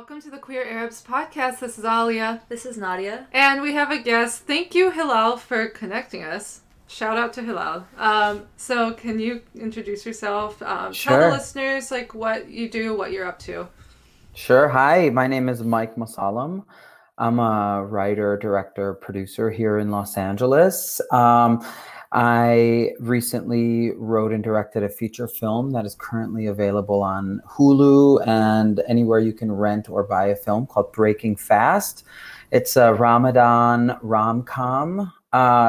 Welcome to the Queer Arabs podcast. This is Alia. This is Nadia. And we have a guest. Thank you, Hilal, for connecting us. Shout out to Hilal. So can you introduce yourself? Sure. Tell the listeners like what you do, what you're up to. Sure. Hi, my name is Mike Mosallam. I'm a writer, director, producer here in Los Angeles. I recently wrote and directed a feature film that is currently available on Hulu and anywhere you can rent or buy a film called Breaking Fast. It's a Ramadan rom-com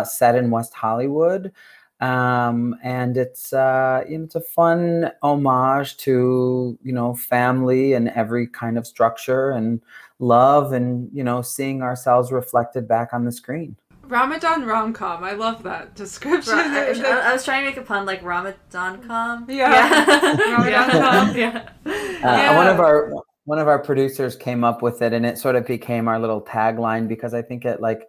set in West Hollywood. And it's a fun homage to, you know, family and every kind of structure and love and, you know, seeing ourselves reflected back on the screen. Ramadan rom-com. I love that description. I was trying to make a pun like Ramadan-com. Yeah. Ramadan-com. Yeah. One of our producers came up with it and it sort of became our little tagline because I think it like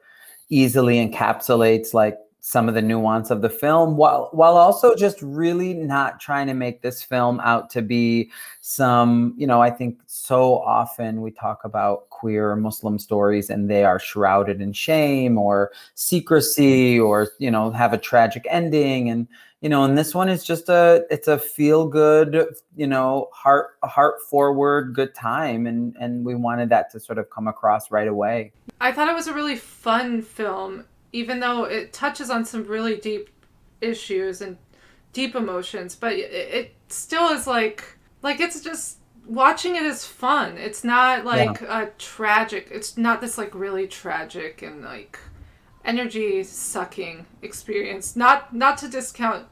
easily encapsulates like some of the nuance of the film while also just really not trying to make this film out to be some, you know, I think so often we talk about queer Muslim stories and they are shrouded in shame or secrecy or, you know, have a tragic ending. And, you know, and this one is just it's a feel good, you know, heart forward, good time. And we wanted that to sort of come across right away. I thought it was a really fun film, even though it touches on some really deep issues and deep emotions, but it still is like it's just, watching it is fun. It's not like a tragic, it's not this like really tragic and like energy sucking experience. Not to discount.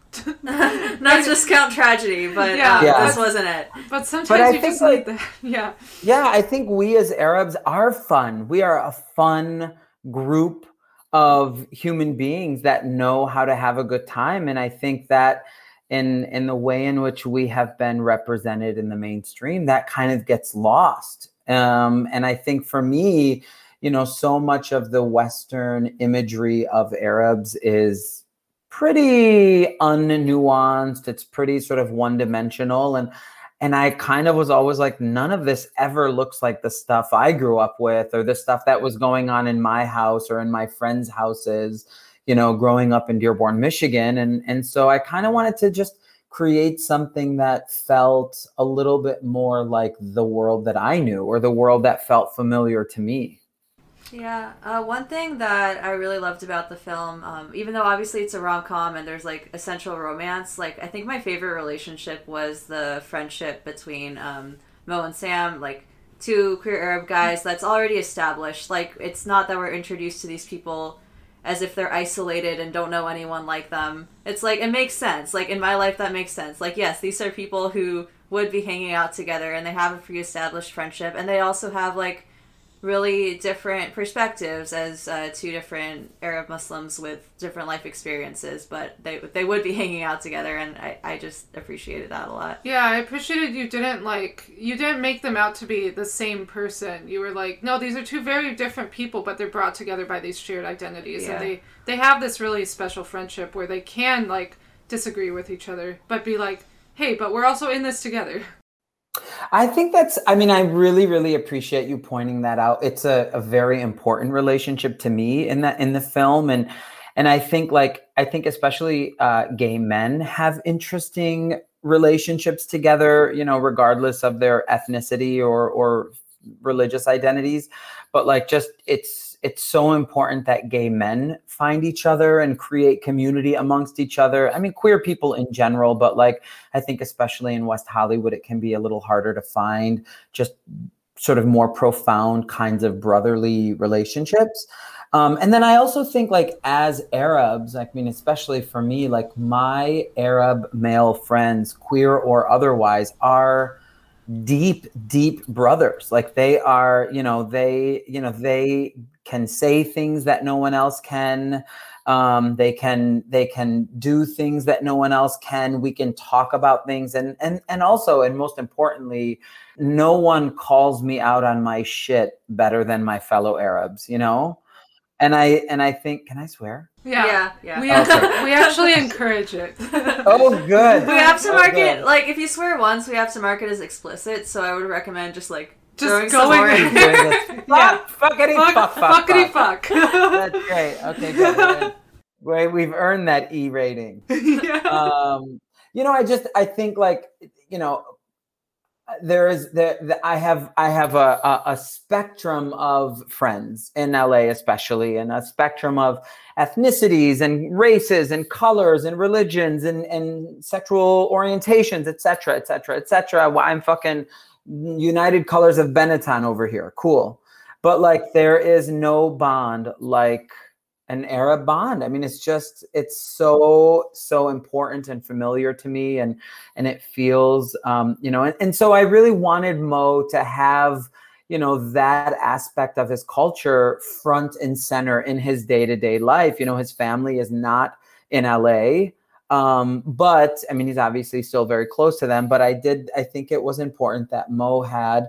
Not to discount tragedy, but this wasn't it. But sometimes you just need that. Yeah. Yeah, I think we as Arabs are fun. We are a fun group of human beings that know how to have a good time. And I think that in the way in which we have been represented in the mainstream, that kind of gets lost. And I think for me, you know, so much of the Western imagery of Arabs is pretty unnuanced. It's pretty sort of one-dimensional. And I kind of was always like, none of this ever looks like the stuff I grew up with or the stuff that was going on in my house or in my friends' houses, you know, growing up in Dearborn, Michigan. And so I kind of wanted to just create something that felt a little bit more like the world that I knew or the world that felt familiar to me. Yeah. One thing that I really loved about the film, even though obviously it's a rom-com and there's like essential romance, like I think my favorite relationship was the friendship between Mo and Sam, like two queer Arab guys that's already established. Like it's not that we're introduced to these people as if they're isolated and don't know anyone like them. It's like, it makes sense. Like in my life, that makes sense. Like, yes, these are people who would be hanging out together and they have a pre-established friendship and they also have like really different perspectives as two different Arab Muslims with different life experiences, but they would be hanging out together, and I just appreciated that a lot. Yeah, I appreciated you didn't make them out to be the same person. You were like, no, these are two very different people, but they're brought together by these shared identities, and they have this really special friendship where they can, like, disagree with each other, but be like, hey, but we're also in this together. I think I really, really appreciate you pointing that out. It's a very important relationship to me in the film. And I think especially gay men have interesting relationships together, you know, regardless of their ethnicity or religious identities. But like just it's so important that gay men find each other and create community amongst each other. I mean, queer people in general, but like, I think especially in West Hollywood, it can be a little harder to find just sort of more profound kinds of brotherly relationships. And then I also think like as Arabs, I mean, especially for me, like my Arab male friends, queer or otherwise, are deep brothers. Like they are, they can say things that no one else can. They can do things that no one else can. We can talk about things. And also, and most importantly, no one calls me out on my shit better than my fellow Arabs, you know? And I think, can I swear? Yeah. We actually encourage it. Oh, good. We have to mark it, like, if you swear once, we have to mark it as explicit, so I would recommend just, like, Just going. Fuck. That's great. Okay, good. Right, we've earned that E rating. Yeah. I have a spectrum of friends in LA, especially, and a spectrum of ethnicities and races and colors and religions and sexual orientations, etc. I'm fucking United Colors of Benetton over here. Cool. But like, there is no bond like an Arab bond. I mean, it's so important and familiar to me. And it feels, and so I really wanted Mo to have, that aspect of his culture front and center in his day-to-day life. His family is not in LA. But I mean, he's obviously still very close to them, but I think it was important that Mo had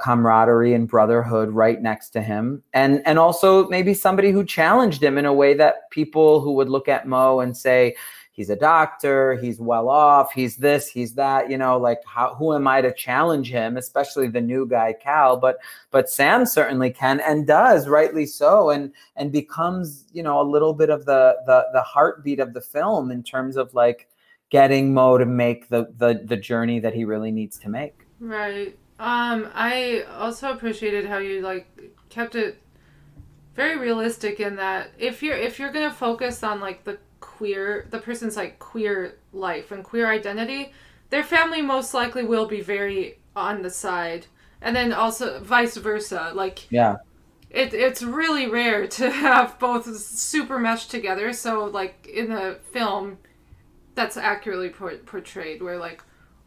camaraderie and brotherhood right next to him. And also maybe somebody who challenged him in a way that people who would look at Mo and say, he's a doctor, he's well off, he's this, he's that, who am I to challenge him, especially the new guy, Cal, but Sam certainly can and does, rightly so, and becomes, a little bit of the heartbeat of the film in terms of like getting Mo to make the journey that he really needs to make. Right. I also appreciated how you like kept it very realistic in that if you're going to focus on like the person's like queer life and queer identity, their family most likely will be very on the side, and then also vice versa. Like, yeah, it's really rare to have both super meshed together. So like in the film, that's accurately portrayed, where like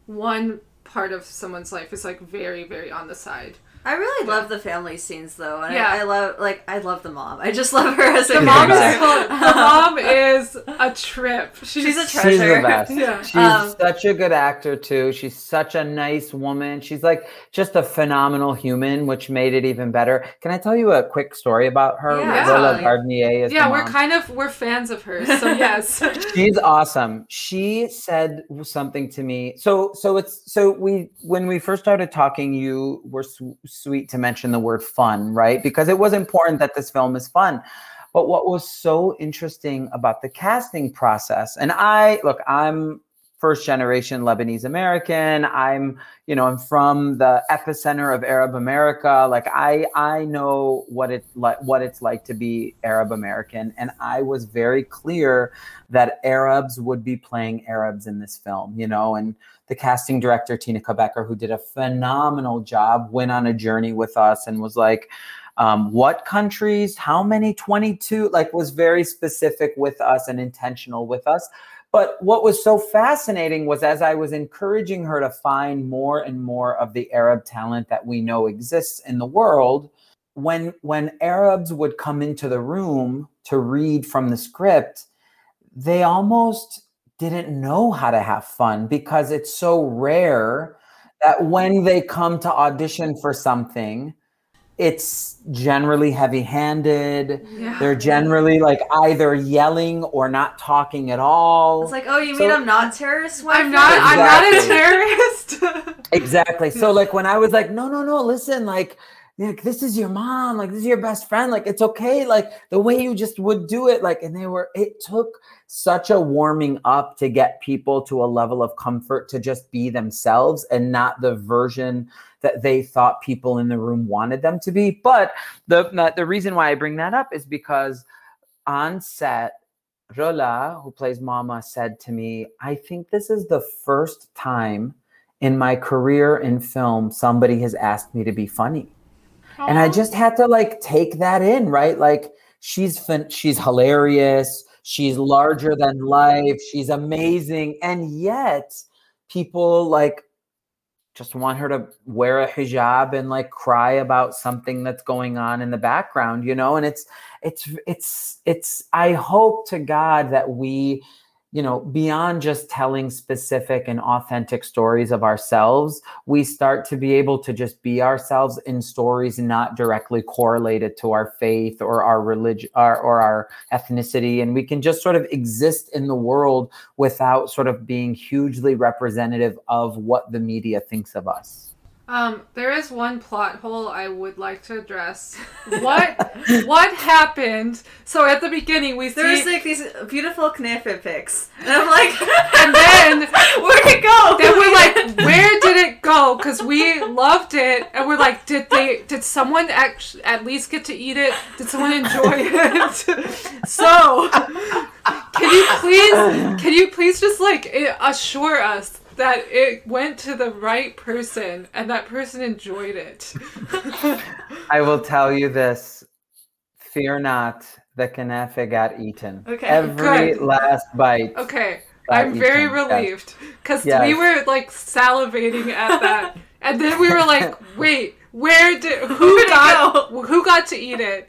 one part of someone's life is like very, very on the side. I really love the family scenes, though. And yeah. I love the mom. I just love her as a character. The mom is a trip. She's a treasure. She's the best. Yeah. She's such a good actor, too. She's such a nice woman. She's like just a phenomenal human, which made it even better. Can I tell you a quick story about her? Yeah. Rola Garnier is the mom. We're fans of hers, so yes. She's awesome. She said something to me. When we first started talking, you were sweet to mention the word fun, right? Because it was important that this film is fun. But what was so interesting about the casting process, and I'm first generation Lebanese American. I'm from the epicenter of Arab America. Like I know what it's like to be Arab American. And I was very clear that Arabs would be playing Arabs in this film, and the casting director, Tina Kebeker, who did a phenomenal job, went on a journey with us and was like, what countries, how many, 22, like was very specific with us and intentional with us. But what was so fascinating was as I was encouraging her to find more and more of the Arab talent that we know exists in the world, when Arabs would come into the room to read from the script, they almost didn't know how to have fun because it's so rare that when they come to audition for something, it's generally heavy-handed. Yeah. They're generally like either yelling or not talking at all. It's like, oh, you mean I'm not terrorist? I'm not a terrorist. Exactly. So like when I was like, no, listen, like this is your mom, like this is your best friend, like it's okay, like the way you just would do it, like, and it took such a warming up to get people to a level of comfort to just be themselves and not the version that they thought people in the room wanted them to be. But the reason why I bring that up is because on set, Rola, who plays Mama, said to me, I think this is the first time in my career in film somebody has asked me to be funny. Aww. And I just had to like take that in, right? Like she's hilarious. She's larger than life. She's amazing. And yet people like, just want her to wear a hijab and like cry about something that's going on in the background, and it's I hope to God that we, beyond just telling specific and authentic stories of ourselves, we start to be able to just be ourselves in stories not directly correlated to our faith or our religion or our ethnicity. And we can just sort of exist in the world without sort of being hugely representative of what the media thinks of us. There is one plot hole I would like to address. What happened? So at the beginning we see... There's like these beautiful knife pics. And I'm like... And then... Where'd it go? Then we're like, where did it go? Because we loved it. And we're like, did someone at least get to eat it? Did someone enjoy it? So, can you please just like assure us that it went to the right person and that person enjoyed it? I will tell you this. Fear not, the kanafe got eaten. Okay. Every Good. Last bite. Okay. I'm very relieved. Because we were like salivating at that. And then we were like, wait, who got to eat it?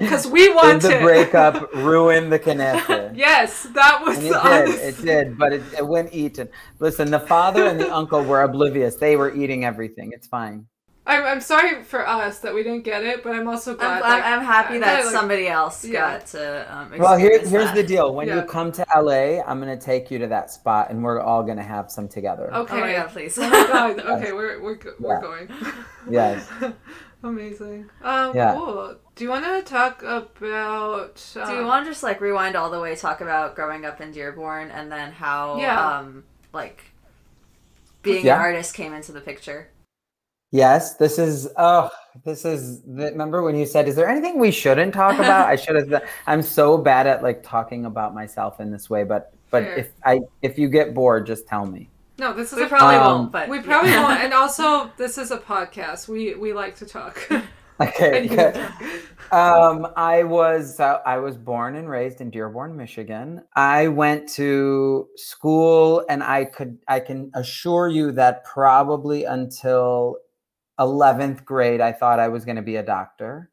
Because we wanted. Did the breakup ruin the kanafe? Yes, that was. And it did, but it went eaten. Listen, the father and the uncle were oblivious. They were eating everything. It's fine. I'm sorry for us that we didn't get it, but I'm also glad. I'm happy that somebody else got to. Well, here's the deal. When you come to LA, I'm gonna take you to that spot, and we're all gonna have some together. Okay, oh my God, please. Oh my God. Okay, we're going. Yes. Amazing. Cool. Do you want to talk about? Do you want to just like rewind all the way, talk about growing up in Dearborn, and then how being an artist came into the picture? Yes, remember when you said, is there anything we shouldn't talk about? I should have, I'm so bad at like talking about myself in this way, but sure. If you get bored, just tell me. No, this is, we probably won't, but we probably won't. And also this is a podcast. We like to talk. Okay. Good. I was born and raised in Dearborn, Michigan. I went to school, and I can assure you that probably until 11th grade, I thought I was going to be a doctor.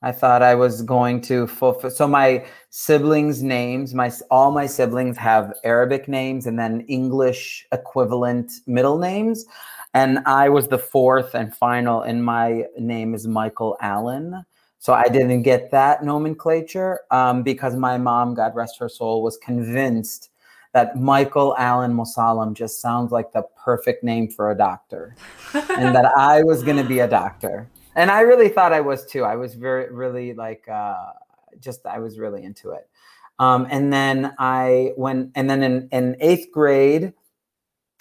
I thought I was going to fulfill. So my siblings' names, all my siblings have Arabic names and then English equivalent middle names. And I was the fourth and final, and my name is Michael Allen. So I didn't get that nomenclature because my mom, God rest her soul, was convinced that Michael Allen Mosallam just sounds like the perfect name for a doctor, and that I was going to be a doctor. And I really thought I was too. I was I was really into it. And then in eighth grade,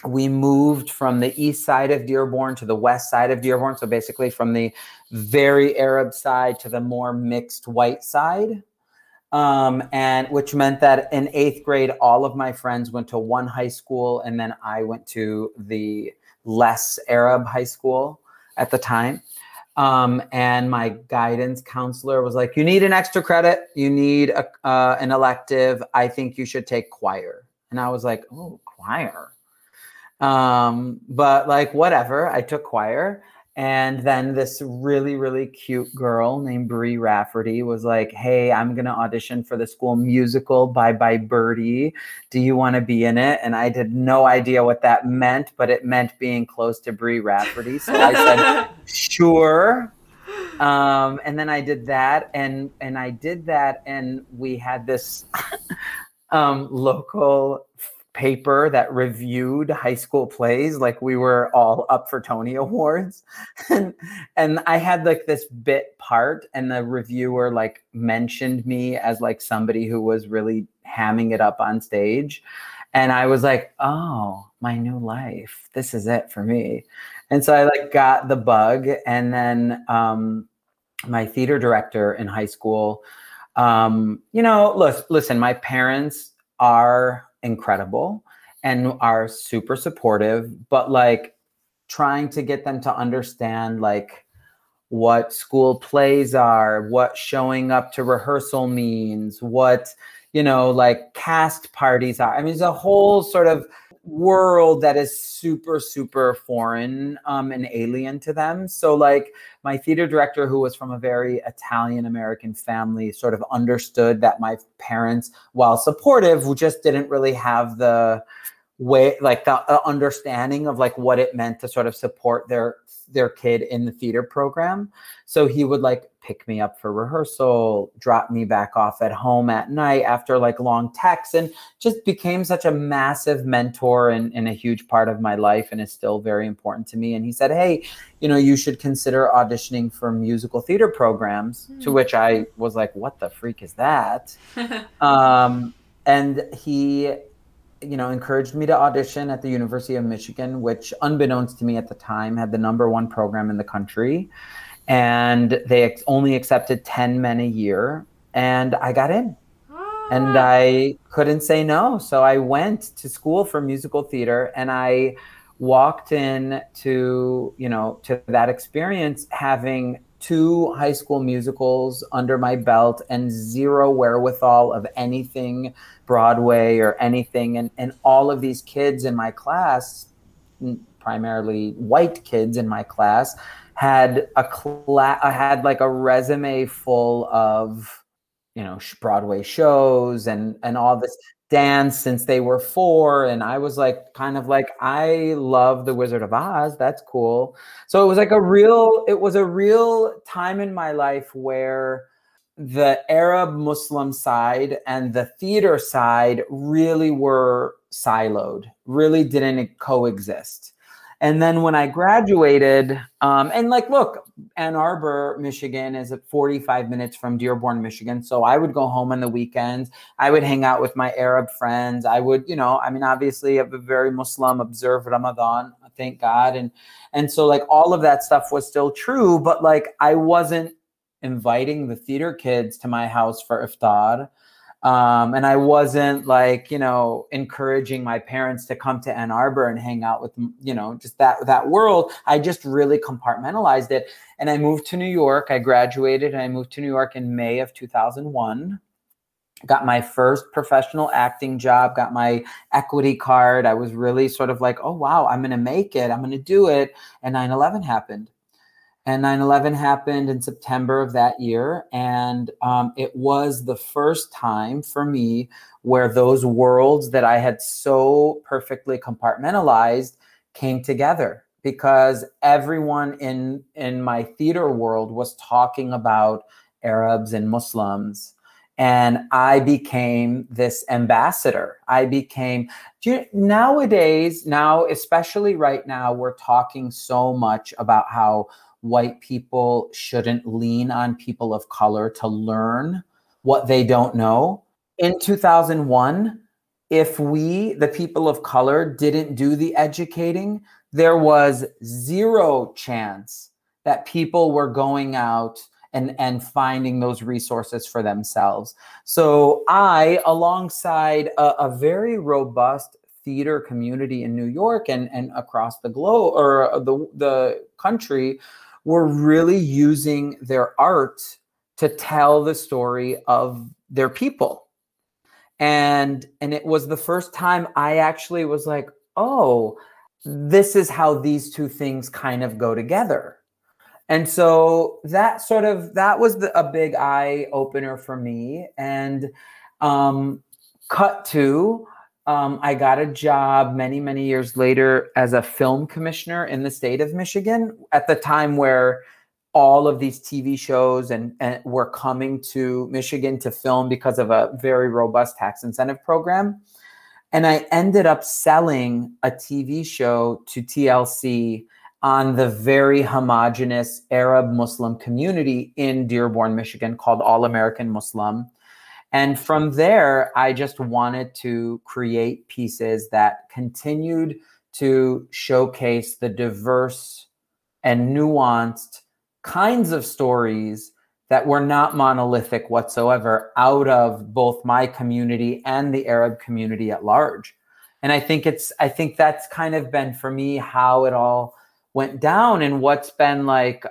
we moved from the east side of Dearborn to the west side of Dearborn. So basically from the very Arab side to the more mixed white side. And which meant that in eighth grade, all of my friends went to one high school, and then I went to the less Arab high school at the time. And my guidance counselor was like, you need an extra credit. You need an elective. I think you should take choir. And I was like, oh, choir. But like, whatever, I took choir. And then this really, really cute girl named Brie Rafferty was like, hey, I'm going to audition for the school musical, Bye Bye Birdie. Do you want to be in it? And I had no idea what that meant, but it meant being close to Brie Rafferty. So I said, sure. And then I did that. And I did that. And we had this local paper that reviewed high school plays, like we were all up for Tony Awards. And I had like this bit part, and the reviewer like mentioned me as like somebody who was really hamming it up on stage. And I was like, oh, my new life. This is it for me. And so I like got the bug. And then my theater director in high school, listen, my parents are incredible and are super supportive, but like trying to get them to understand like what school plays are, what showing up to rehearsal means, what, like cast parties are. I mean, it's a whole sort of world that is super, super foreign and alien to them. So like my theater director, who was from a very Italian American family, sort of understood that my parents, while supportive, just didn't really have the way, like the understanding of like what it meant to sort of support their kid in the theater program. So he would like pick me up for rehearsal, drop me back off at home at night after like long texts, and just became such a massive mentor and a huge part of my life, and is still very important to me. And he said, hey, you know, you should consider auditioning for musical theater programs, to which I was like, what the freak is that? And he, you know, encouraged me to audition at the University of Michigan, which unbeknownst to me at the time had the #1 program in the country. And they only accepted 10 men a year, and I got in. And I couldn't say no. So I went to school for musical theater, and I walked in to, you know, to that experience having 2 high school musicals under my belt and 0 wherewithal of anything Broadway or anything. And all of these kids in my class, primarily white kids in my class, had had like a resume full of, you know, Broadway shows and all this dance since they were 4. And I was like, kind of like, I love The Wizard of Oz. That's cool. So it was like a real time in my life where the Arab Muslim side and the theater side really were siloed, really didn't coexist. And then when I graduated, and like, look, Ann Arbor, Michigan is at 45 minutes from Dearborn, Michigan. So I would go home on the weekends. I would hang out with my Arab friends. I would, you know, I mean, obviously I'm a very Muslim, observe Ramadan, thank God. And so like all of that stuff was still true, but like I wasn't inviting the theater kids to my house for iftar. And I wasn't like, you know, encouraging my parents to come to Ann Arbor and hang out with, you know, just that world. I just really compartmentalized it. And I moved to New York. I graduated and I moved to New York in May of 2001. Got my first professional acting job, got my equity card. I was really sort of like, oh, wow, I'm going to make it. I'm going to do it. And 9/11 happened. And 9/11 happened in September of that year. And it was the first time for me where those worlds that I had so perfectly compartmentalized came together, because everyone in my theater world was talking about Arabs and Muslims. And I became this ambassador. I became, nowadays, now, especially right now, we're talking so much about how white people shouldn't lean on people of color to learn what they don't know. In 2001, if we, the people of color, didn't do the educating, there was 0 chance that people were going out and finding those resources for themselves. So I, alongside a very robust theater community in New York and across the globe or the country, were really using their art to tell the story of their people. And it was the first time I actually was like, oh, this is how these two things kind of go together. And so that was a big eye opener for me. And cut to, I got a job many, many years later as a film commissioner in the state of Michigan, at the time where all of these TV shows and were coming to Michigan to film because of a very robust tax incentive program. And I ended up selling a TV show to TLC on the very homogenous Arab Muslim community in Dearborn, Michigan, called All American Muslim. And from there, I just wanted to create pieces that continued to showcase the diverse and nuanced kinds of stories that were not monolithic whatsoever, out of both my community and the Arab community at large. And I think that's kind of been for me how it all went down, and what's been like,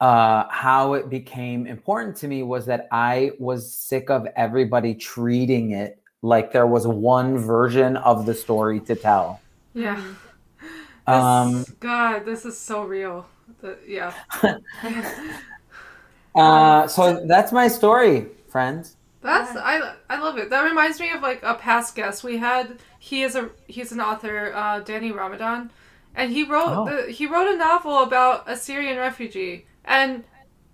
how it became important to me was that I was sick of everybody treating it like there was one version of the story to tell. Yeah. God, this is so real. Yeah. So that's my story, friends. I love it. That reminds me of like a past guest we had. He's an author, Danny Ramadan, and he wrote a novel about a Syrian refugee, and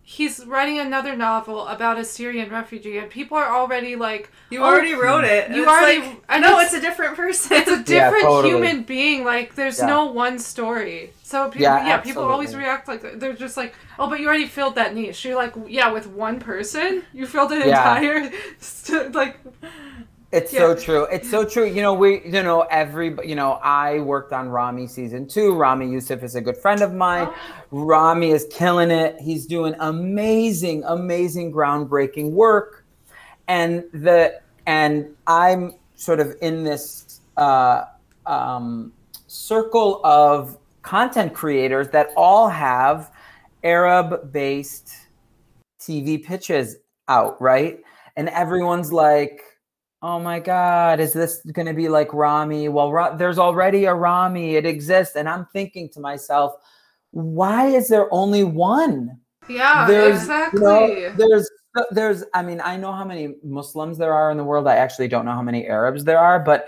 he's writing another novel about a Syrian refugee, and people are already like, You already wrote it. It's a different person. It's a different human being. Like, there's no one story. So people always react like that. They're just like, oh, but you already filled that niche. You're like, with one person? You filled an entire It's so true. I worked on Ramy season 2. Rami Youssef is a good friend of mine. Oh. Ramy is killing it. He's doing amazing, amazing, groundbreaking work. And I'm sort of in this circle of content creators that all have Arab-based TV pitches out, right? And everyone's like, oh my God, is this going to be like Ramy? Well, there's already a Ramy. It exists. And I'm thinking to myself, why is there only one? Yeah, exactly. I know how many Muslims there are in the world. I actually don't know how many Arabs there are, but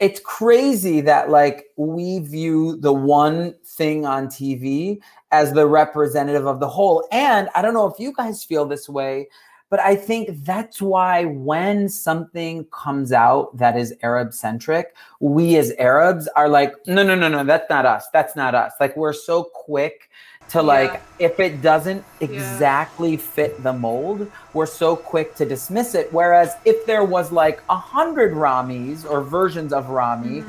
it's crazy that like we view the one thing on TV as the representative of the whole. And I don't know if you guys feel this way, but I think that's why when something comes out that is Arab-centric, we as Arabs are like, no, that's not us. That's not us. Like, we're so quick to if it doesn't exactly fit the mold, we're so quick to dismiss it. Whereas if there was like 100 Ramys or versions of Ramy,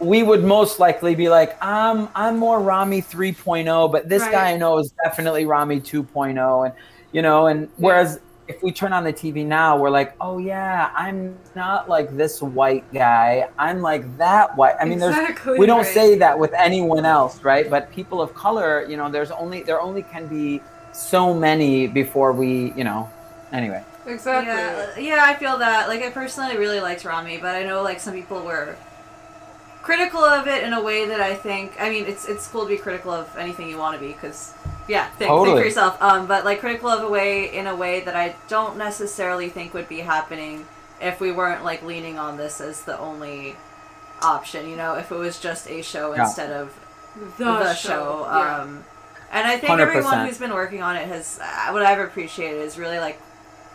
we would most likely be like, I'm more Ramy 3.0, but this guy I know is definitely Ramy 2.0. And, whereas... if we turn on the TV now, we're like, oh yeah, I'm not like this white guy. I'm like that white. I mean, we don't say that with anyone else, right? But people of color, there only can be so many before we, anyway. Exactly. Yeah, I feel that. Like, I personally really liked Ramy, but I know like some people were critical of it in a way that I think, it's cool to be critical of anything you want to be, because think for yourself. But like critical of in a way that I don't necessarily think would be happening if we weren't like leaning on this as the only option. If it was just a show instead of the show. And I think 100%. Everyone who's been working on it has, what I've appreciated is really like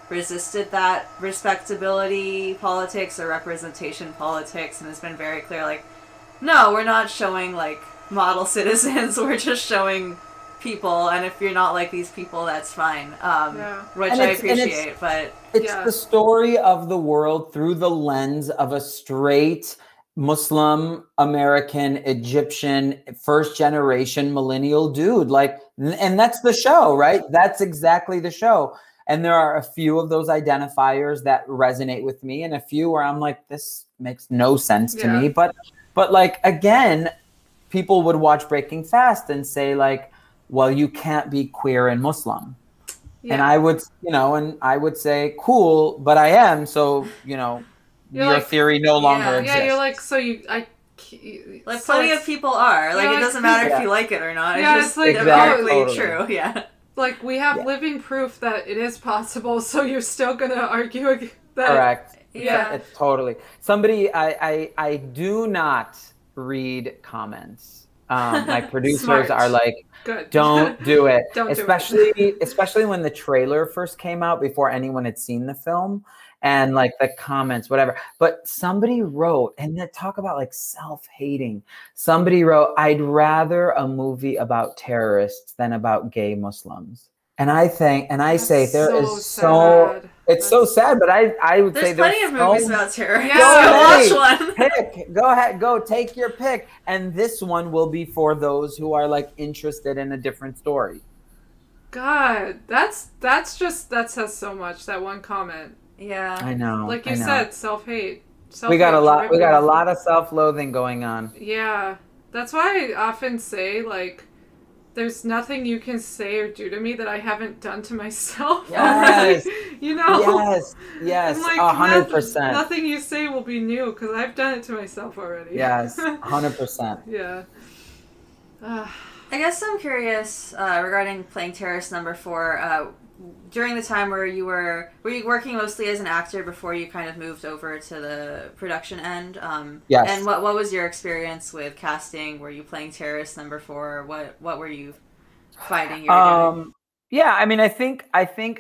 resisted that respectability politics or representation politics, and has been very clear like, no, we're not showing like model citizens. We're just showing people, and if you're not like these people, that's fine. Which I appreciate. It's the story of the world through the lens of a straight Muslim American Egyptian first generation millennial dude, like, and that's the show, right? That's exactly the show. And there are a few of those identifiers that resonate with me, and a few where I'm like, this makes no sense to me, but like, again, people would watch Breaking Fast and say like, well, you can't be queer and Muslim. Yeah. And I would, and I would say, cool, but I am. So, your theory no longer exists. Yeah, you're like, plenty of people are. Like, it doesn't matter if you like it or not. Yeah, it's just like, exactly true. Yeah. Like, we have living proof that it is possible. So you're still going to argue that. Correct. Yeah. It's totally. Somebody, I do not read comments. My producers are like, good. Don't do it. Especially when the trailer first came out before anyone had seen the film, and like the comments, whatever. But somebody wrote, and they talk about like self-hating. Somebody wrote, I'd rather a movie about terrorists than about gay Muslims. And I think, and I That's say there so is so, sad. It's That's so sad, but I would say there's plenty of movies about terror. Yeah, go watch one. Pick, go ahead, go take your pick. And this one will be for those who are like interested in a different story. God, that says so much, that one comment. Yeah. I know. Like you said, self-hate. We got a lot of self-loathing going on. Yeah. That's why I often say like, there's nothing you can say or do to me that I haven't done to myself. Yes. Yes. 100%. Nothing you say will be new because I've done it to myself already. Yes. 100%. Yeah. I guess I'm curious regarding Playing Terrorist number 4. during the time where you were you working mostly as an actor before you kind of moved over to the production end? Yes. And what was your experience with casting? Were you playing terrorist number 4? What were you fighting? Doing? Yeah, I mean, I think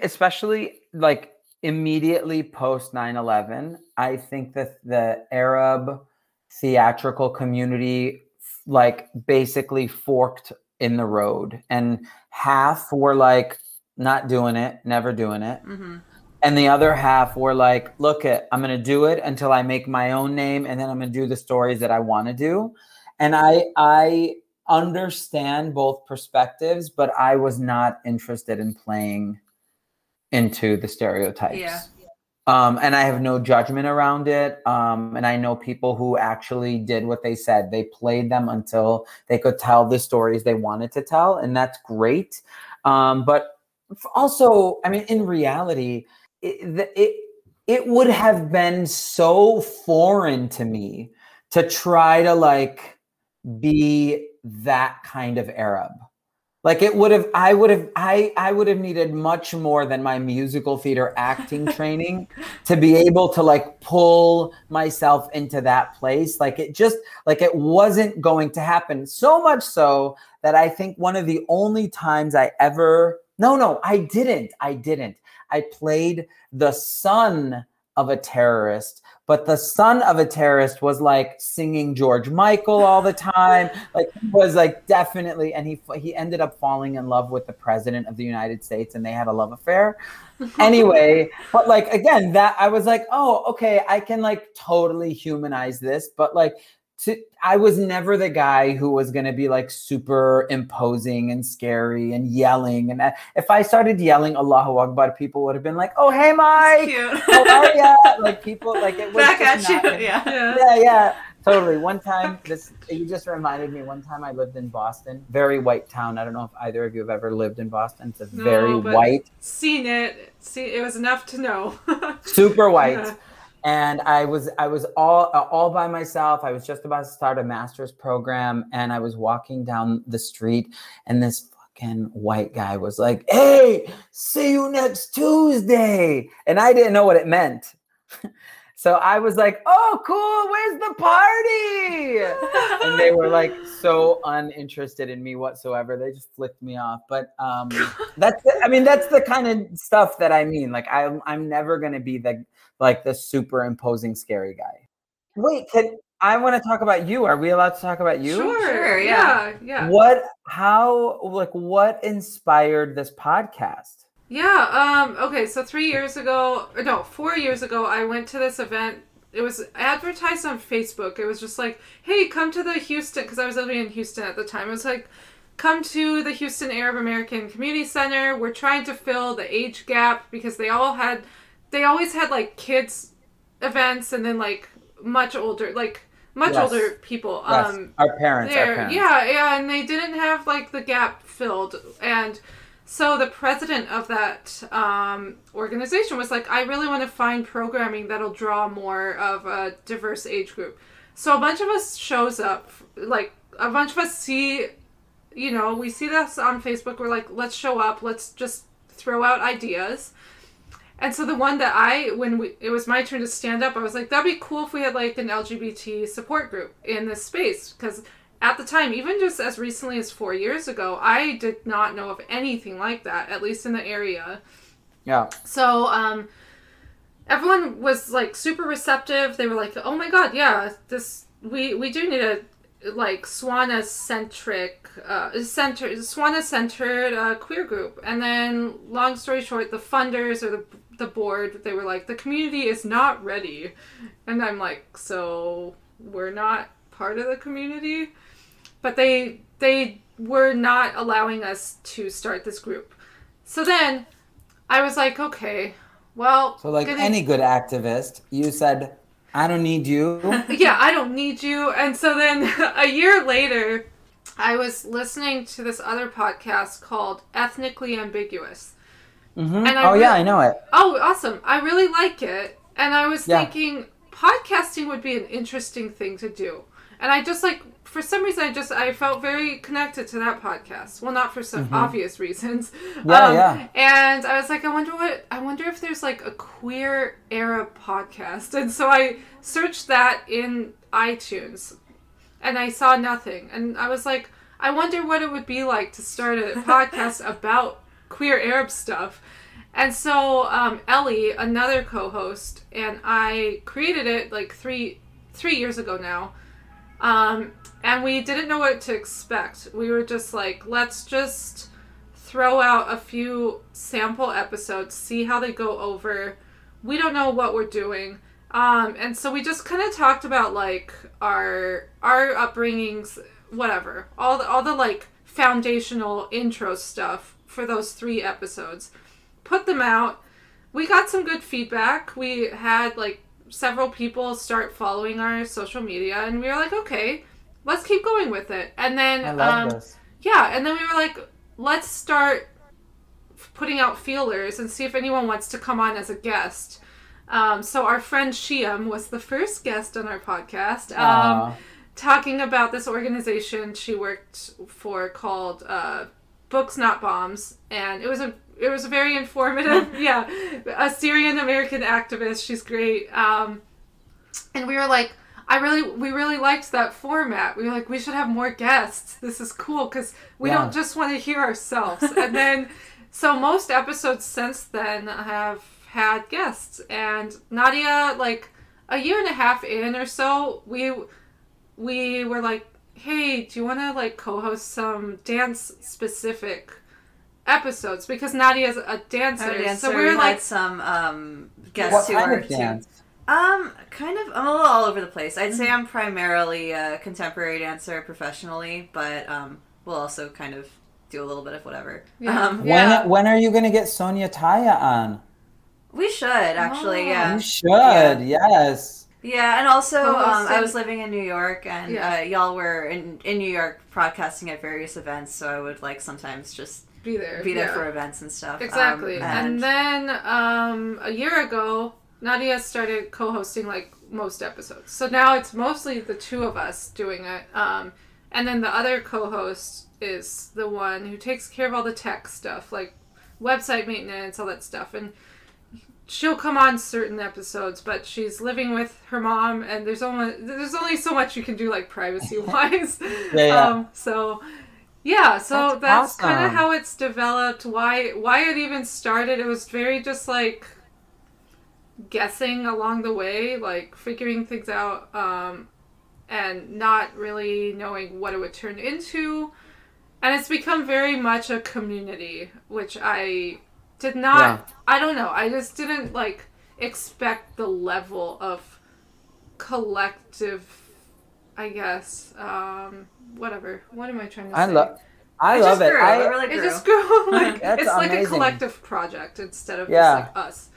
especially like immediately post 9/11, I think that the Arab theatrical community like basically forked in the road, and half were like, not doing it, never doing it. Mm-hmm. And the other half were like, look it, I'm going to do it until I make my own name. And then I'm going to do the stories that I want to do. And I understand both perspectives, but I was not interested in playing into the stereotypes. Yeah. And I have no judgment around it. And I know people who actually did what they said. They played them until they could tell the stories they wanted to tell. And that's great. But also, I mean, in reality, it would have been so foreign to me to try to like be that kind of Arab. Like it would have, I would have needed much more than my musical theater acting training to be able to like pull myself into that place. Like it just, like it wasn't going to happen. So much so that I think one of the only times I ever. I didn't. I played the son of a terrorist, but the son of a terrorist was like singing George Michael all the time. Like he was like definitely, and he ended up falling in love with the president of the United States, and they had a love affair. Anyway, but like again, that I was like, oh, okay, I can like totally humanize this, but like. I was never the guy who was going to be like super imposing and scary and yelling. And if I started yelling Allahu Akbar, people would have been like, oh, hey, Mike. How are ya? Like people like it was back at you. Yeah. Totally. One time, you just reminded me, one time I lived in Boston, very white town. I don't know if either of you have ever lived in Boston. It's a very white. Seen it. See, it was enough to know. Super white. Yeah. And I was all by myself. I was just about to start a master's program, and I was walking down the street, and this fucking white guy was like, "Hey, see you next Tuesday," and I didn't know what it meant. So I was like, oh, cool, where's the party? And they were like so uninterested in me whatsoever. They just flicked me off. But that's the kind of stuff that I mean. Like I'm never going to be the super imposing scary guy. Wait, I want to talk about you. Are we allowed to talk about you? Sure, yeah. What inspired this podcast? Yeah, okay, so 4 years ago, I went to this event. It was advertised on Facebook. It was just like, hey, come to the Houston, because I was living in Houston at the time. It was like, come to the Houston Arab American Community Center. We're trying to fill the age gap, because they always had, like, kids events, and then, like, much older people. Yes. Our parents. Yeah, and they didn't have, like, the gap filled, and... So the president of that organization was like, I really want to find programming that'll draw more of a diverse age group. So a bunch of us shows up, like a bunch of us see, you know, we see this on Facebook. We're like, let's show up. Let's just throw out ideas. And so the one that it was my turn to stand up, I was like, that'd be cool if we had like an LGBT support group in this space, because at the time, even just as recently as 4 years ago, I did not know of anything like that, at least in the area. Yeah. So, everyone was, like, super receptive. They were like, oh my god, yeah, this, we do need a, like, Swana-centered queer group. And then, long story short, the funders or the board, they were like, the community is not ready. And I'm like, so, we're not part of the community? But they were not allowing us to start this group. So then I was like, okay, well. So like any good activist, you said, I don't need you. Yeah, I don't need you. And so then a year later, I was listening to this other podcast called Ethnically Ambiguous. Mm-hmm. And I know it. Oh, awesome. I really like it. And I was thinking podcasting would be an interesting thing to do. And I just, like, for some reason, I felt very connected to that podcast. Well, not for some obvious reasons. Yeah, yeah. And I was like, I wonder if there's, like, a queer Arab podcast. And so I searched that in iTunes, and I saw nothing. And I was like, I wonder what it would be like to start a podcast about queer Arab stuff. And so Ellie, another co-host, and I created it, like, three years ago now. And we didn't know what to expect. We were just like, let's just throw out a few sample episodes, see how they go over. We don't know what we're doing. And so we just kind of talked about, like, our upbringings, whatever. All the like, foundational intro stuff for those three episodes. Put them out. We got some good feedback. We had, like, several people start following our social media, and we were like, okay, let's keep going with it. And then, I love this. Yeah, and then we were like, let's start putting out feelers and see if anyone wants to come on as a guest. So our friend Shiem was the first guest on our podcast, talking about this organization she worked for called Books Not Bombs, and it was very informative. Yeah. A Syrian-American activist. She's great. And we were like, we really liked that format. We were like, we should have more guests. This is cool because we don't just want to hear ourselves. And then, so most episodes since then have had guests. And Nadia, like, a year and a half in or so, we were like, hey, do you want to, like, co-host some dance-specific episodes, because Nadia's a dancer, so we're like some guests who are dance. Kind of, I'm a little all over the place. I'd say I'm primarily a contemporary dancer professionally, but we'll also kind of do a little bit of whatever. Yeah. When are you going to get Sonia Taya on? We should actually. Oh, yeah, we should. Yeah. Yes. Yeah, and also I was living in New York, and y'all were in New York broadcasting at various events, so I would, like, sometimes just be there for events and stuff. Exactly. And then a year ago, Nadia started co-hosting, like, most episodes. So now it's mostly the two of us doing it. And then the other co-host is the one who takes care of all the tech stuff, like website maintenance, all that stuff. And she'll come on certain episodes, but she's living with her mom, and there's only so much you can do, like, privacy-wise. Yeah, so that's awesome. Kind of how it's developed, why it even started. It was very just, like, guessing along the way, like, figuring things out, and not really knowing what it would turn into. And it's become very much a community, which I did not... Yeah. I don't know. I just didn't, like, expect the level of collective... I guess, whatever. What am I trying to say? I love it. It just grew. Like, it's like amazing. A collective project instead of just, like, us.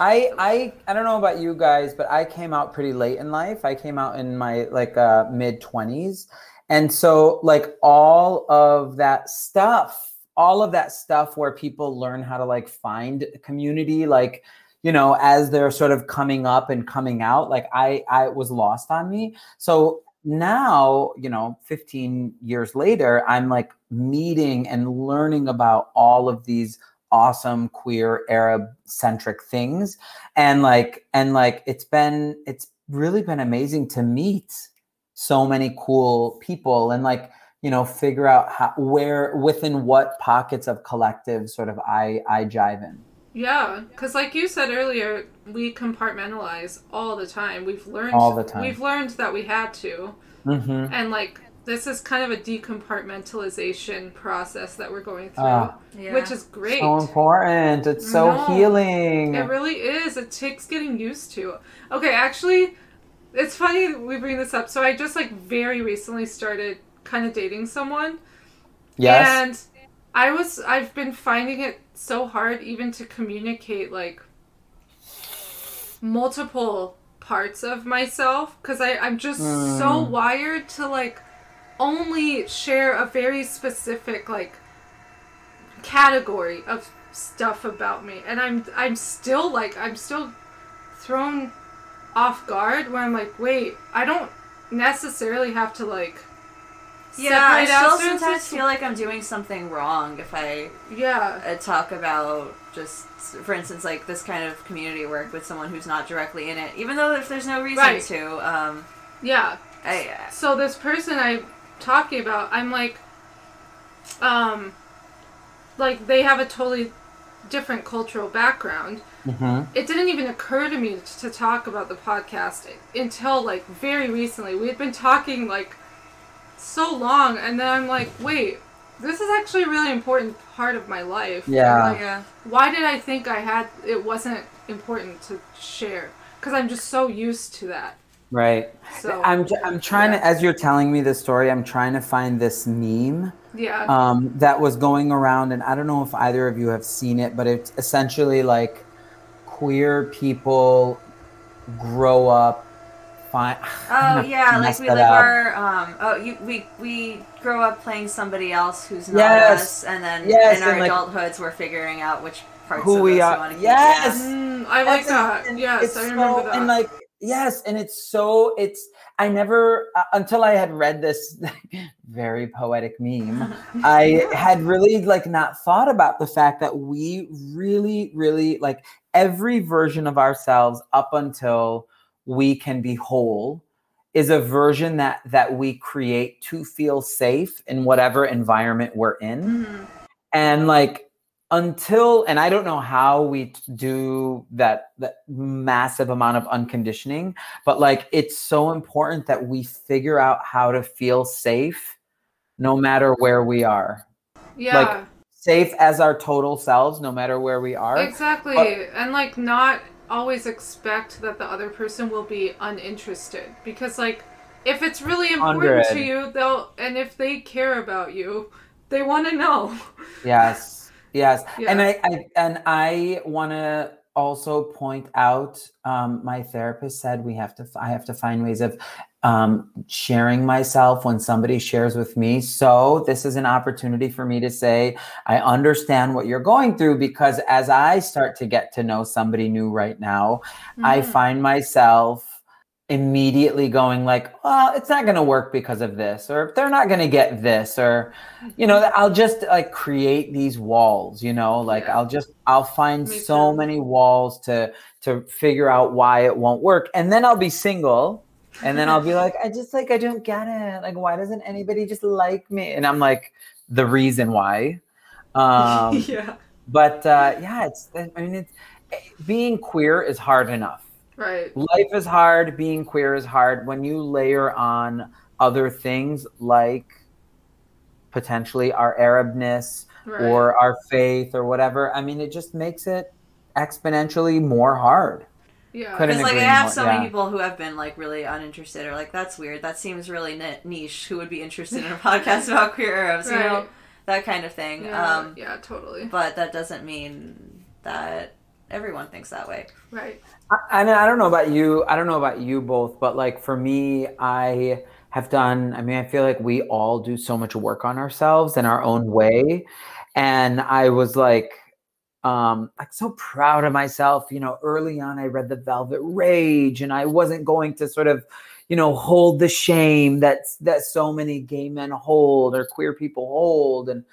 I don't know about you guys, but I came out pretty late in life. I came out in my, like, mid-20s. And so, like, all of that stuff where people learn how to, like, find community, like, you know, as they're sort of coming up and coming out, like, I was lost on me. So now, you know, 15 years later, I'm, like, meeting and learning about all of these awesome queer Arab centric things. And it's really been amazing to meet so many cool people and, like, you know, figure out where within what pockets of collective sort of I jive in. Yeah, because like you said earlier, we compartmentalize all the time. We've learned that we had to. Mm-hmm. And like, this is kind of a decompartmentalization process that we're going through, which is great. So important. It's so healing. It really is. It takes getting used to. Okay, actually, it's funny we bring this up. So I just like very recently started kind of dating someone. Yes. And I've been finding it so hard even to communicate like multiple parts of myself because I'm just so wired to like only share a very specific like category of stuff about me, and I'm still thrown off guard where I'm like, wait, I don't necessarily have to, like, separate out. Sometimes feel like I'm doing something wrong if I talk about just, for instance, like, this kind of community work with someone who's not directly in it, even though if there's no reason to. So this person I'm talking about, I'm like, they have a totally different cultural background. Mm-hmm. It didn't even occur to me to talk about the podcast until, like, very recently. We had been talking, like, so long, and then I'm like, wait, this is actually a really important part of my life. Yeah. Like, why did I think it wasn't important to share? Because I'm just so used to that. Right. So I'm trying to, as you're telling me this story, I'm trying to find this meme that was going around, and I don't know if either of you have seen it, but it's essentially like queer people grow up. Like we live our we grow up playing somebody else who's not us, and then in our adulthoods we're figuring out which parts who of we us are. We want to keep. Yes, I like that. Yes, I remember that. And like. Yes, and I never, until I had read this very poetic meme, I had really, like, not thought about the fact that we really, really, like, every version of ourselves up until we can be whole is a version that we create to feel safe in whatever environment we're in. Mm-hmm. And, like, and I don't know how we do that massive amount of unconditioning, but like, it's so important that we figure out how to feel safe no matter where we are. Yeah. Like, safe as our total selves, no matter where we are. Exactly. And like, not always expect that the other person will be uninterested, because like, if it's really important to you, and if they care about you, they want to know. Yes. Yes. Yeah. And I want to also point out, my therapist said I have to find ways of sharing myself when somebody shares with me. So this is an opportunity for me to say, I understand what you're going through, because as I start to get to know somebody new right now, I find myself immediately going like, oh, it's not going to work because of this, or they're not going to get this, or, you know, I'll just like create these walls, you know, like I'll find so many walls to figure out why it won't work. And then I'll be single, and then I'll be like, I don't get it. Like, why doesn't anybody just like me? And I'm like, the reason why. But being queer is hard enough. Right. Life is hard. Being queer is hard. When you layer on other things like potentially our Arabness or our faith or whatever, I mean, it just makes it exponentially more hard. Yeah. Because like, I have so many people who have been like really uninterested, or like, that's weird. That seems really niche. Who would be interested in a podcast about queer Arabs? Right. You know, that kind of thing. Yeah. Yeah, totally. But that doesn't mean that everyone thinks that way. Right. And I don't know about you. I don't know about you both, but like, for me, I feel like we all do so much work on ourselves in our own way. And I was like so proud of myself, you know, early on I read The Velvet Rage, and I wasn't going to sort of, you know, hold the shame that so many gay men hold or queer people hold. And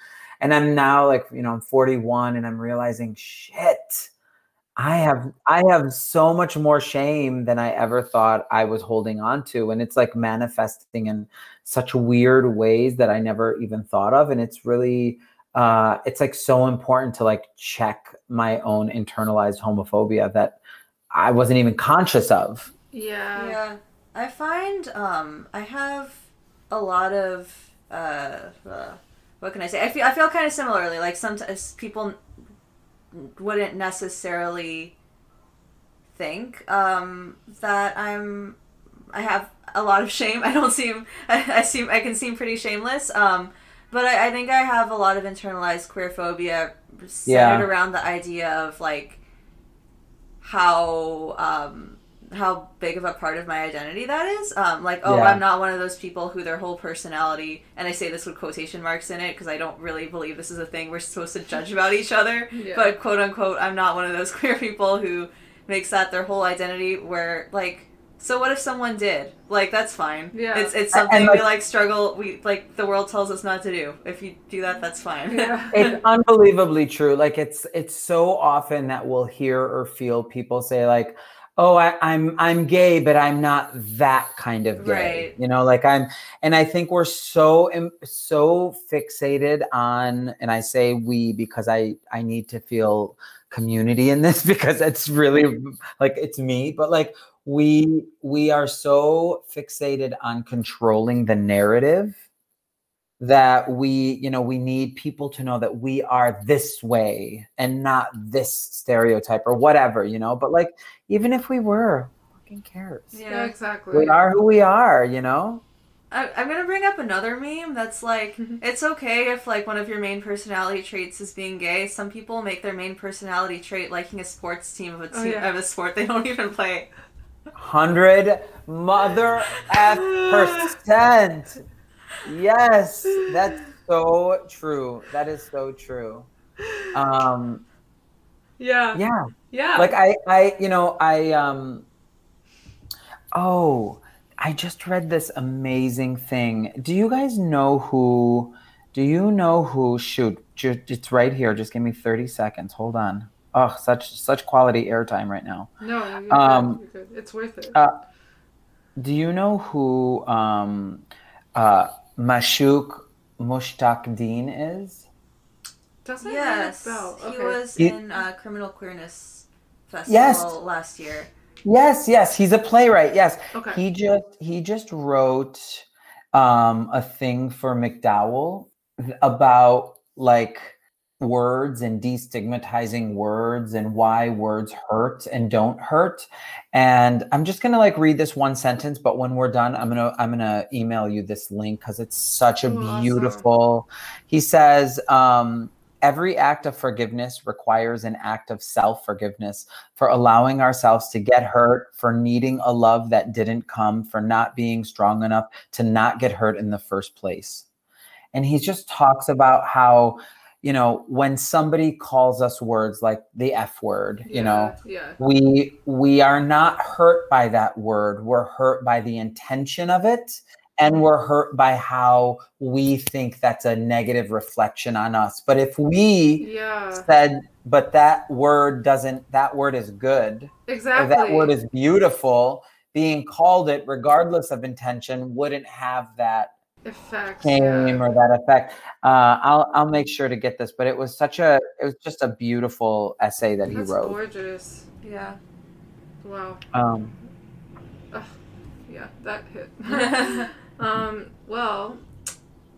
I'm now like, you know, I'm 41 and I'm realizing, shit, I have so much more shame than I ever thought I was holding on to. And it's like manifesting in such weird ways that I never even thought of. And it's really, it's like so important to like check my own internalized homophobia that I wasn't even conscious of. Yeah. Yeah. I find, I have a lot of, what can I say? I feel kind of similarly, like sometimes people wouldn't necessarily think that I have a lot of shame. I can seem pretty shameless, but I think I have a lot of internalized queer phobia centered around the idea of like how big of a part of my identity that is. I'm not one of those people who their whole personality, and I say this with quotation marks in it because I don't really believe this is a thing we're supposed to judge about each other, but quote unquote, I'm not one of those queer people who makes that their whole identity, where like So what if someone did? Like, that's fine. Yeah. It's something and, like, we, like, struggle, we, like, the world tells us not to do. If you do that, that's fine. Yeah. It's unbelievably true. Like, it's so often that we'll hear or feel people say, like, oh, I'm gay, but I'm not that kind of gay. Right. You know, like and I think we're so fixated on, and I say we because I need to feel community in this because it's really like, it's me, but like we are so fixated on controlling the narrative that we, you know, we need people to know that we are this way and not this stereotype or whatever, you know, but like, even if we were, who fucking cares? Yeah, exactly. We are who we are, you know? I'm going to bring up another meme that's like, it's okay if like one of your main personality traits is being gay. Some people make their main personality trait liking a sports team of a sport they don't even play. 100 mother %. Yes, that's so true. That is so true. Yeah. Like I just read this amazing thing. Do you know who, shoot, it's right here. Just give me 30 seconds. Hold on. Oh, such quality airtime right now. No, you're good. It's worth it. Do you know who, Mashuk Mushtaq Deen is? Doesn't yes, okay. He was in Criminal Queerness Festival last year. Yes, he's a playwright. Yes, okay. He just wrote a thing for McDowell about like words and destigmatizing words and why words hurt and don't hurt. And I'm just going to like read this one sentence, but when we're done, I'm going to email you this link because it's such a beautiful, awesome. He says, every act of forgiveness requires an act of self-forgiveness for allowing ourselves to get hurt, for needing a love that didn't come, for not being strong enough to not get hurt in the first place. And he just talks about how, you know, when somebody calls us words like the F word, we are not hurt by that word. We're hurt by the intention of it. And we're hurt by how we think that's a negative reflection on us. But if we said, but that word is good. Exactly. Or that word is beautiful. Being called it, regardless of intention, wouldn't have that effect, or that effect. I'll make sure to get this, but it was just a beautiful essay that he wrote. Gorgeous. Yeah. Wow. Yeah, that hit. Well,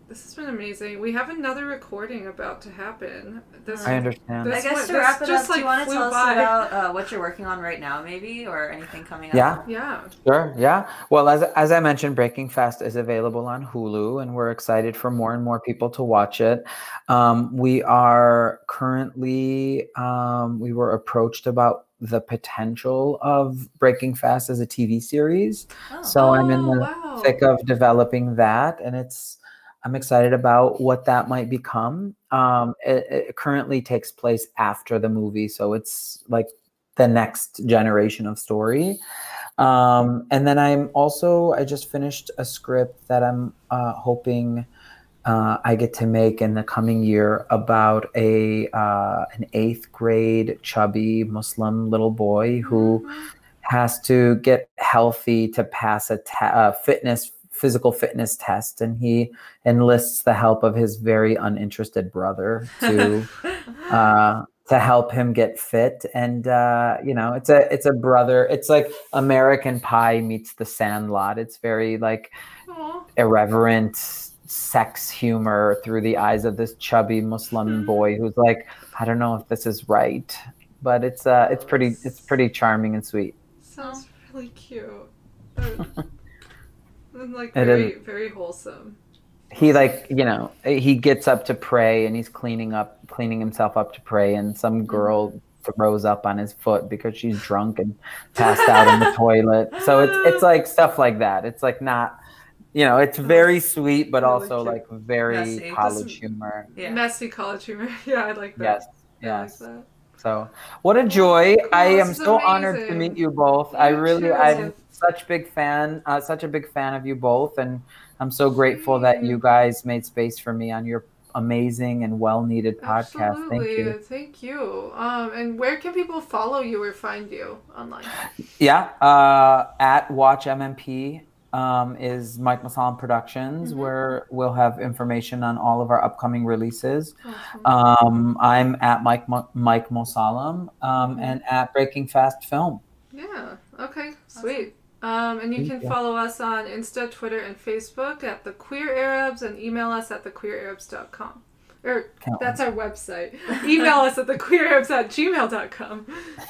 this has been amazing. We have another recording about to happen. I understand. I guess to wrap it up, do you want to tell us about what you're working on right now, maybe, or anything coming up? Yeah. Sure, yeah. Well, as I mentioned, Breaking Fast is available on Hulu, and we're excited for more and more people to watch it. We are currently, we were approached about the potential of Breaking Fast as a TV series. I'm in the thick of developing that, and I'm excited about what that might become. It currently takes place after the movie, so it's like the next generation of story. And then I just finished a script that I'm hoping I get to make in the coming year about an 8th grade chubby Muslim little boy who has to get healthy to pass a physical fitness test, and he enlists the help of his very uninterested brother to help him get fit. And it's a brother. It's like American Pie meets The Sandlot. It's very like irreverent sex humor through the eyes of this chubby Muslim boy who's like, I don't know if this is right, but it's pretty charming and sweet. Sounds really cute. And like very, very wholesome. He like, you know, he gets up to pray and he's cleaning himself up to pray, and some girl throws up on his foot because she's drunk and passed out in the toilet. So it's like stuff like that. It's like not, you know, it's very sweet, but also like very college humor. Messy college humor. Yeah, I like that. Yes. I like that. So what a joy. Oh, I am so amazing. Honored to meet you both. I'm such a big fan of you both. And I'm so grateful that you guys made space for me on your amazing and well-needed podcast. Absolutely. Thank you. And where can people follow you or find you online? Yeah. At Watch MMP is Mike Mosallam Productions, mm-hmm. where we'll have information on all of our upcoming releases. Awesome. I'm at Mike Mosallam mm-hmm. and at Breaking Fast Film. Yeah. Okay. Sweet. And you can follow us on Insta, Twitter, and Facebook at The Queer Arabs, and email us at thequeerarabs.com. That's our website. Email us at thequeerarabs@gmail.com.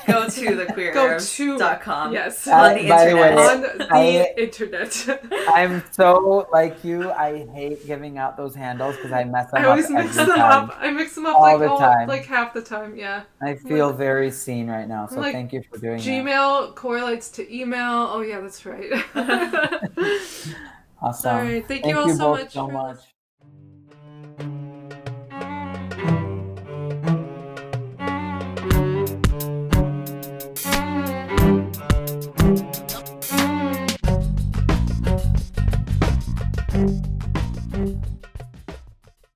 Go to thequeerarabs.com. Yes. On the internet. I'm so like you. I hate giving out those handles because I mess them up. I always mix them up. I mix them up like half the time. Yeah. I feel very seen right now. So thank you for doing Gmail that. Gmail correlates to email. Oh, yeah, that's right. Awesome. All right. Thank you all so much.